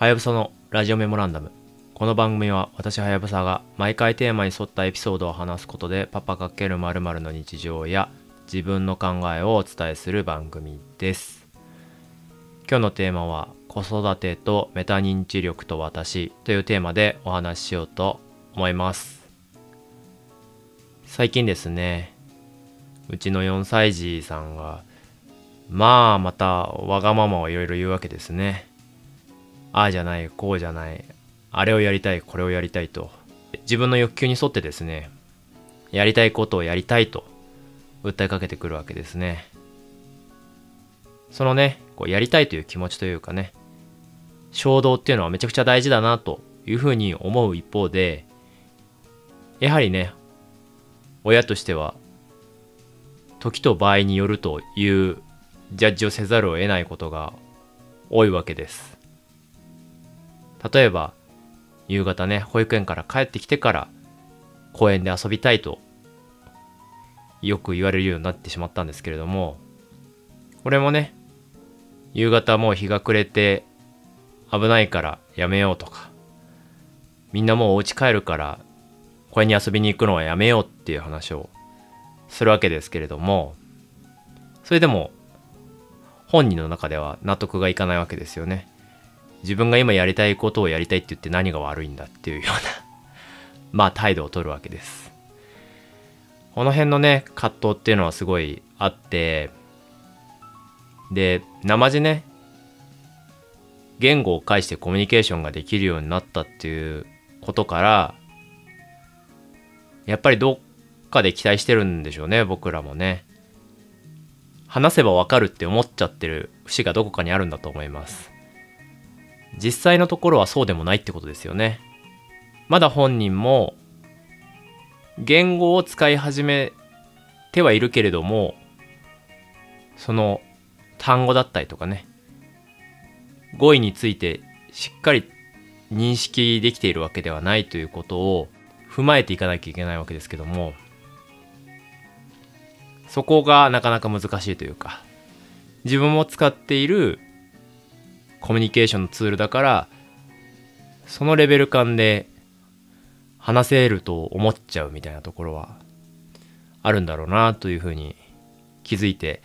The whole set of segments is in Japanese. はやぶさのラジオメモランダム。この番組は私はやぶさが毎回テーマに沿ったエピソードを話すことでパパ×〇〇の日常や自分の考えをお伝えする番組です。今日のテーマは子育てとメタ認知力と私というテーマでお話ししようと思います。最近ですね、うちの4歳児さんがまたわがままをいろいろ言うわけですね。ああじゃないこうじゃない、あれをやりたいこれをやりたいと、自分の欲求に沿ってですね、やりたいことをやりたいと訴えかけてくるわけですね。そのね、こうやりたいという気持ちというかね、衝動っていうのはめちゃくちゃ大事だなというふうに思う一方で、やはりね、親としては時と場合によるというジャッジをせざるを得ないことが多いわけです。例えば夕方ね、保育園から帰ってきてから公園で遊びたいとよく言われるようになってしまったんですけれども、これもね、夕方もう日が暮れて危ないからやめようとか、みんなもうお家帰るから公園に遊びに行くのはやめようっていう話をするわけですけれども、それでも本人の中では納得がいかないわけですよね。自分が今やりたいことをやりたいって言って何が悪いんだっていうような態度を取るわけです。この辺のね、葛藤っていうのはすごいあって、で生地ね、言語を介してコミュニケーションができるようになったっていうことから、やっぱりどっかで期待してるんでしょうね、僕らもね。話せばわかるって思っちゃってる節がどこかにあるんだと思います。実際のところはそうでもないってことですよね。まだ本人も言語を使い始めてはいるけれども、その単語だったりとかね、語彙についてしっかり認識できているわけではないということを踏まえていかなきゃいけないわけですけども、そこがなかなか難しいというか、自分も使っているコミュニケーションのツールだから、そのレベル感で話せると思っちゃうみたいなところはあるんだろうなというふうに気づいて、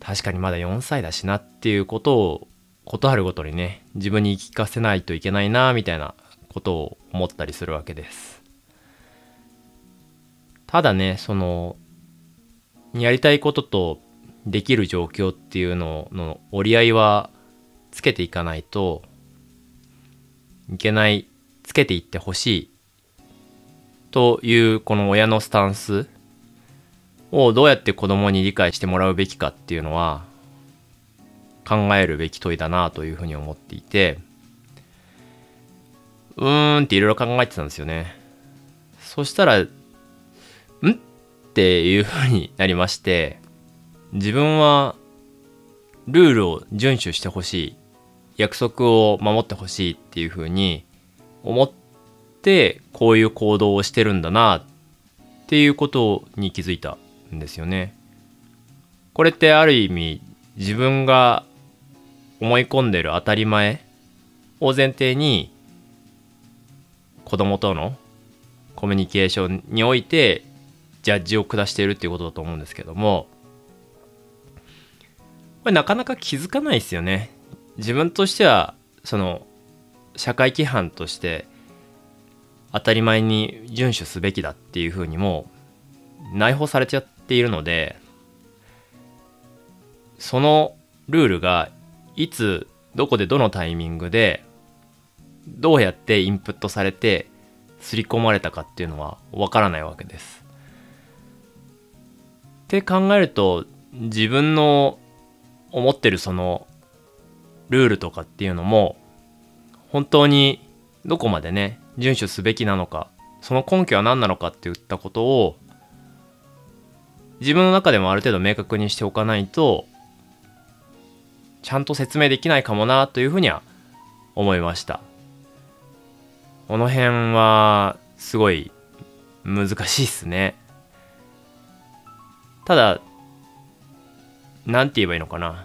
確かにまだ4歳だしなっていうことをことあるごとにね、自分に言い聞かせないといけないなみたいなことを思ったりするわけです。ただね、そのやりたいこととできる状況っていうのの折り合いはつけていかないといけない、つけていってほしいというこの親のスタンスをどうやって子供に理解してもらうべきかっていうのは考えるべき問いだなというふうに思っていて、っていろいろ考えてたんですよね。そしたらっていうふうになりまして、自分はルールを遵守してほしい、約束を守ってほしいっていうふうに思ってこういう行動をしてるんだなっていうことに気づいたんですよね。これってある意味自分が思い込んでる当たり前を前提に子供とのコミュニケーションにおいてジャッジを下しているっていうことだと思うんですけども、これなかなか気づかないですよね。自分としてはその社会規範として当たり前に遵守すべきだっていうふうにもう内包されちゃっているので、そのルールがいつどこでどのタイミングでどうやってインプットされて刷り込まれたかっていうのはわからないわけです。って考えると、自分の思ってるそのルールとかっていうのも本当にどこまでね遵守すべきなのか、その根拠は何なのかっていったことを自分の中でもある程度明確にしておかないとちゃんと説明できないかもなというふうには思いました。この辺はすごい難しいっすね。ただなんて言えばいいのかな、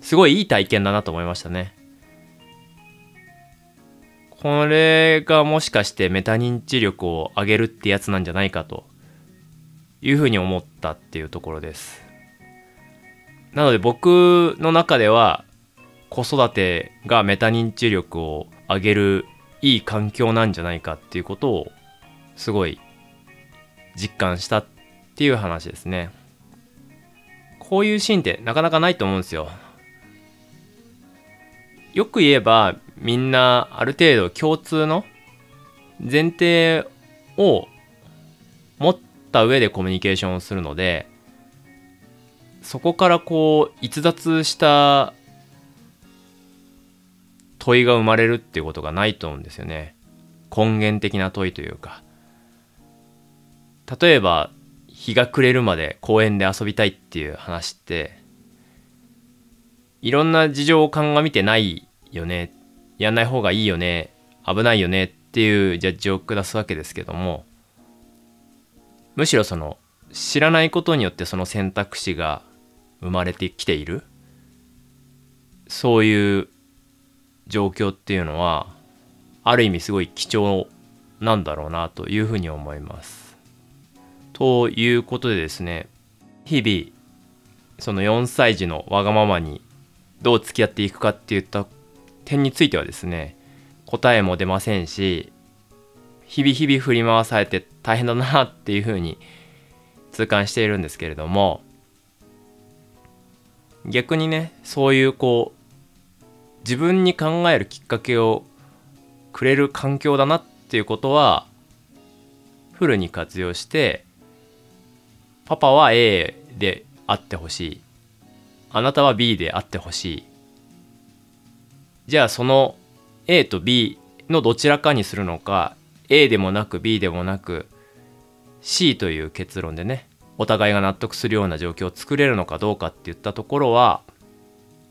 すごいいい体験だなと思いましたね。これがもしかしてメタ認知力を上げるってやつなんじゃないかというふうに思ったっていうところです。なので僕の中では子育てがメタ認知力を上げるいい環境なんじゃないかっていうことをすごい実感したっていう話ですね。こういうシーンってなかなかないと思うんですよ。よく言えばみんなある程度共通の前提を持った上でコミュニケーションをするので、そこからこう逸脱した問いが生まれるっていうことがないと思うんですよね。根源的な問いというか、例えば日が暮れるまで公園で遊びたいっていう話っていろんな事情を鑑みてないよね、やんない方がいいよね、危ないよねっていうジャッジを下すわけですけども、むしろその知らないことによってその選択肢が生まれてきている、そういう状況っていうのはある意味すごい貴重なんだろうなというふうに思います。ということでですね、日々その4歳児のわがままにどう付き合っていくかっていった点についてはですね、答えも出ませんし、日々日々振り回されて大変だなっていうふうに痛感しているんですけれども、逆にね、そういうこう自分に考えるきっかけをくれる環境だなっていうことはフルに活用して、パパは A であってほしい、あなたは B であってほしい、じゃあその A と B のどちらかにするのか、 A でもなく B でもなく C という結論でね、お互いが納得するような状況を作れるのかどうかっていったところは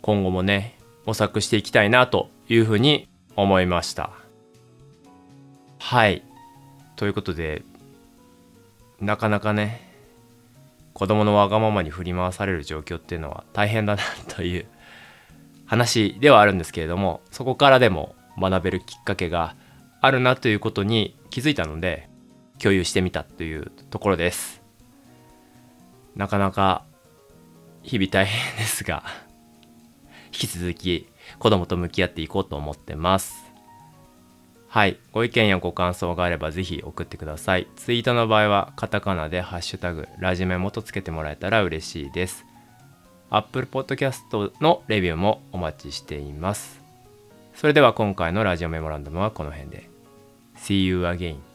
今後もね模索していきたいなというふうに思いました。はい。ということで、なかなかね、子供のわがままに振り回される状況っていうのは大変だなという話ではあるんですけれども、そこからでも学べるきっかけがあるなということに気づいたので、共有してみたというところです。なかなか日々大変ですが、引き続き子供と向き合っていこうと思ってます。はい、ご意見やご感想があればぜひ送ってください。ツイートの場合はカタカナでハッシュタグラジメモとつけてもらえたら嬉しいです。Apple Podcast のレビューもお待ちしています。それでは今回のラジオメモランダムはこの辺で。See you again.